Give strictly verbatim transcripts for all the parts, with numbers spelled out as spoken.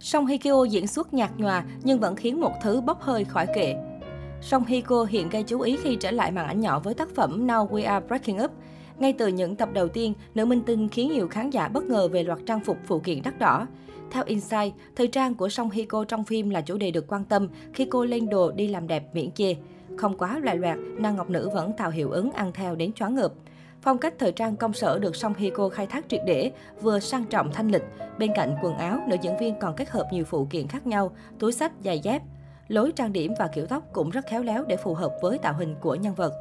Song Hye Kyo diễn xuất nhạt nhòa nhưng vẫn khiến một thứ bốc hơi khỏi kệ. Song Hye Kyo hiện gây chú ý khi trở lại màn ảnh nhỏ với tác phẩm Now We Are Breaking Up. Ngay từ những tập đầu tiên, nữ minh tinh khiến nhiều khán giả bất ngờ về loạt trang phục phụ kiện đắt đỏ. Theo Insight, thời trang của Song Hye Kyo trong phim là chủ đề được quan tâm khi cô lên đồ đi làm đẹp miễn chê. Không quá loài loạt, nàng ngọc nữ vẫn tạo hiệu ứng ăn theo đến choáng ngợp. Phong cách thời trang công sở được Song Hye Kyo khai thác triệt để, vừa sang trọng thanh lịch. Bên cạnh quần áo, nữ diễn viên còn kết hợp nhiều phụ kiện khác nhau, túi xách, giày dép. Lối trang điểm và kiểu tóc cũng rất khéo léo để phù hợp với tạo hình của nhân vật.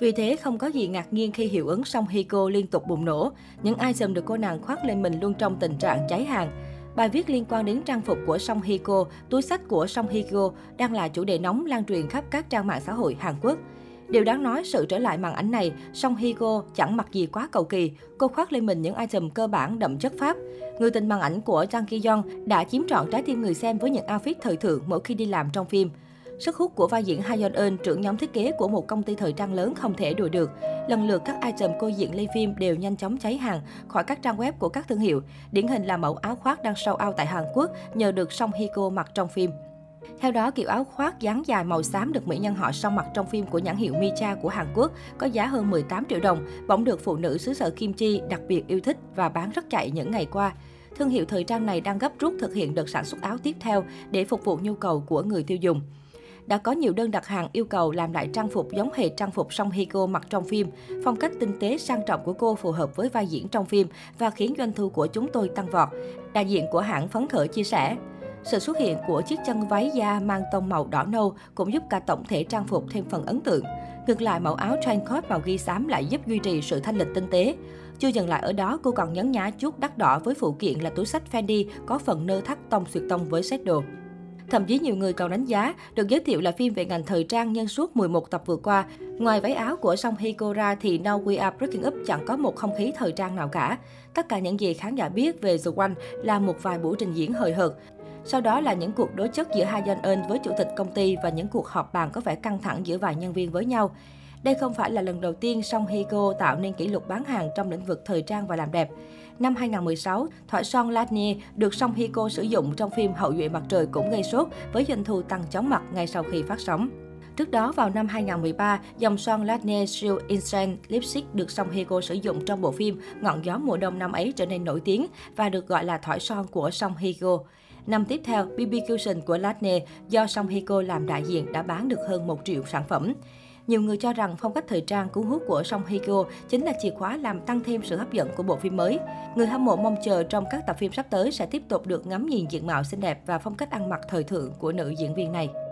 Vì thế, không có gì ngạc nhiên khi hiệu ứng Song Hye Kyo liên tục bùng nổ. Những item được cô nàng khoác lên mình luôn trong tình trạng cháy hàng. Bài viết liên quan đến trang phục của Song Hye Kyo, túi xách của Song Hye Kyo đang là chủ đề nóng lan truyền khắp các trang mạng xã hội Hàn Quốc. Điều đáng nói, sự trở lại màn ảnh này, Song Hye Kyo chẳng mặc gì quá cầu kỳ. Cô khoác lên mình những item cơ bản đậm chất Pháp. Người tình màn ảnh của Jang Ki-yong đã chiếm trọn trái tim người xem với những outfit thời thượng mỗi khi đi làm trong phim. Sức hút của vai diễn Ha Yeon-eun, trưởng nhóm thiết kế của một công ty thời trang lớn không thể đùa được. Lần lượt các item cô diện lên phim đều nhanh chóng cháy hàng khỏi các trang web của các thương hiệu. Điển hình là mẫu áo khoác đang sold out tại Hàn Quốc nhờ được Song Hye Kyo mặc trong phim. Theo đó, kiểu áo khoác dáng dài màu xám được mỹ nhân họ Song mặc trong phim của nhãn hiệu Micha của Hàn Quốc có giá hơn mười tám triệu đồng, bỗng được phụ nữ xứ sở Kim Chi đặc biệt yêu thích và bán rất chạy những ngày qua. Thương hiệu thời trang này đang gấp rút thực hiện đợt sản xuất áo tiếp theo để phục vụ nhu cầu của người tiêu dùng. Đã có nhiều đơn đặt hàng yêu cầu làm lại trang phục giống hệt trang phục Song Hye Kyo mặc trong phim. Phong cách tinh tế sang trọng của cô phù hợp với vai diễn trong phim và khiến doanh thu của chúng tôi tăng vọt. Đại diện của hãng phấn khởi chia sẻ. Sự xuất hiện của chiếc chân váy da mang tông màu đỏ nâu cũng giúp cả tổng thể trang phục thêm phần ấn tượng. Ngược lại, mẫu áo trench coat màu ghi xám lại giúp duy trì sự thanh lịch tinh tế. Chưa dừng lại ở đó, cô còn nhấn nhá chút đắt đỏ với phụ kiện là túi xách Fendi có phần nơ thắt tông xuyệt tông với set đồ. Thậm chí nhiều người còn đánh giá, được giới thiệu là phim về ngành thời trang nhân suốt mười một tập vừa qua. Ngoài váy áo của Song Hye Kyo ra thì Now We Are Breaking Up chẳng có một không khí thời trang nào cả. Tất cả những gì khán giả biết về The One là một vài buổi trình diễn hời hợt. Sau đó là những cuộc đối chất giữa Ha Yeon-eun với chủ tịch công ty và những cuộc họp bàn có vẻ căng thẳng giữa vài nhân viên với nhau. Đây không phải là lần đầu tiên Song Hye Kyo tạo nên kỷ lục bán hàng trong lĩnh vực thời trang và làm đẹp. Năm hai nghìn không trăm mười sáu, thỏi son Latne được Song Hye Kyo sử dụng trong phim Hậu Duệ Mặt Trời cũng gây sốt với doanh thu tăng chóng mặt ngay sau khi phát sóng. Trước đó, vào năm hai nghìn không trăm mười ba, dòng son Latne Silk Instant Lipstick được Song Hye Kyo sử dụng trong bộ phim Ngọn Gió Mùa Đông năm ấy trở nên nổi tiếng và được gọi là thỏi son của Song Hye Kyo. Năm tiếp theo, bê bê Cushion của Latne do Song Hye Kyo làm đại diện đã bán được hơn một triệu sản phẩm. Nhiều người cho rằng phong cách thời trang cuốn hút của Song Hye Kyo chính là chìa khóa làm tăng thêm sự hấp dẫn của bộ phim mới. Người hâm mộ mong chờ trong các tập phim sắp tới sẽ tiếp tục được ngắm nhìn diện mạo xinh đẹp và phong cách ăn mặc thời thượng của nữ diễn viên này.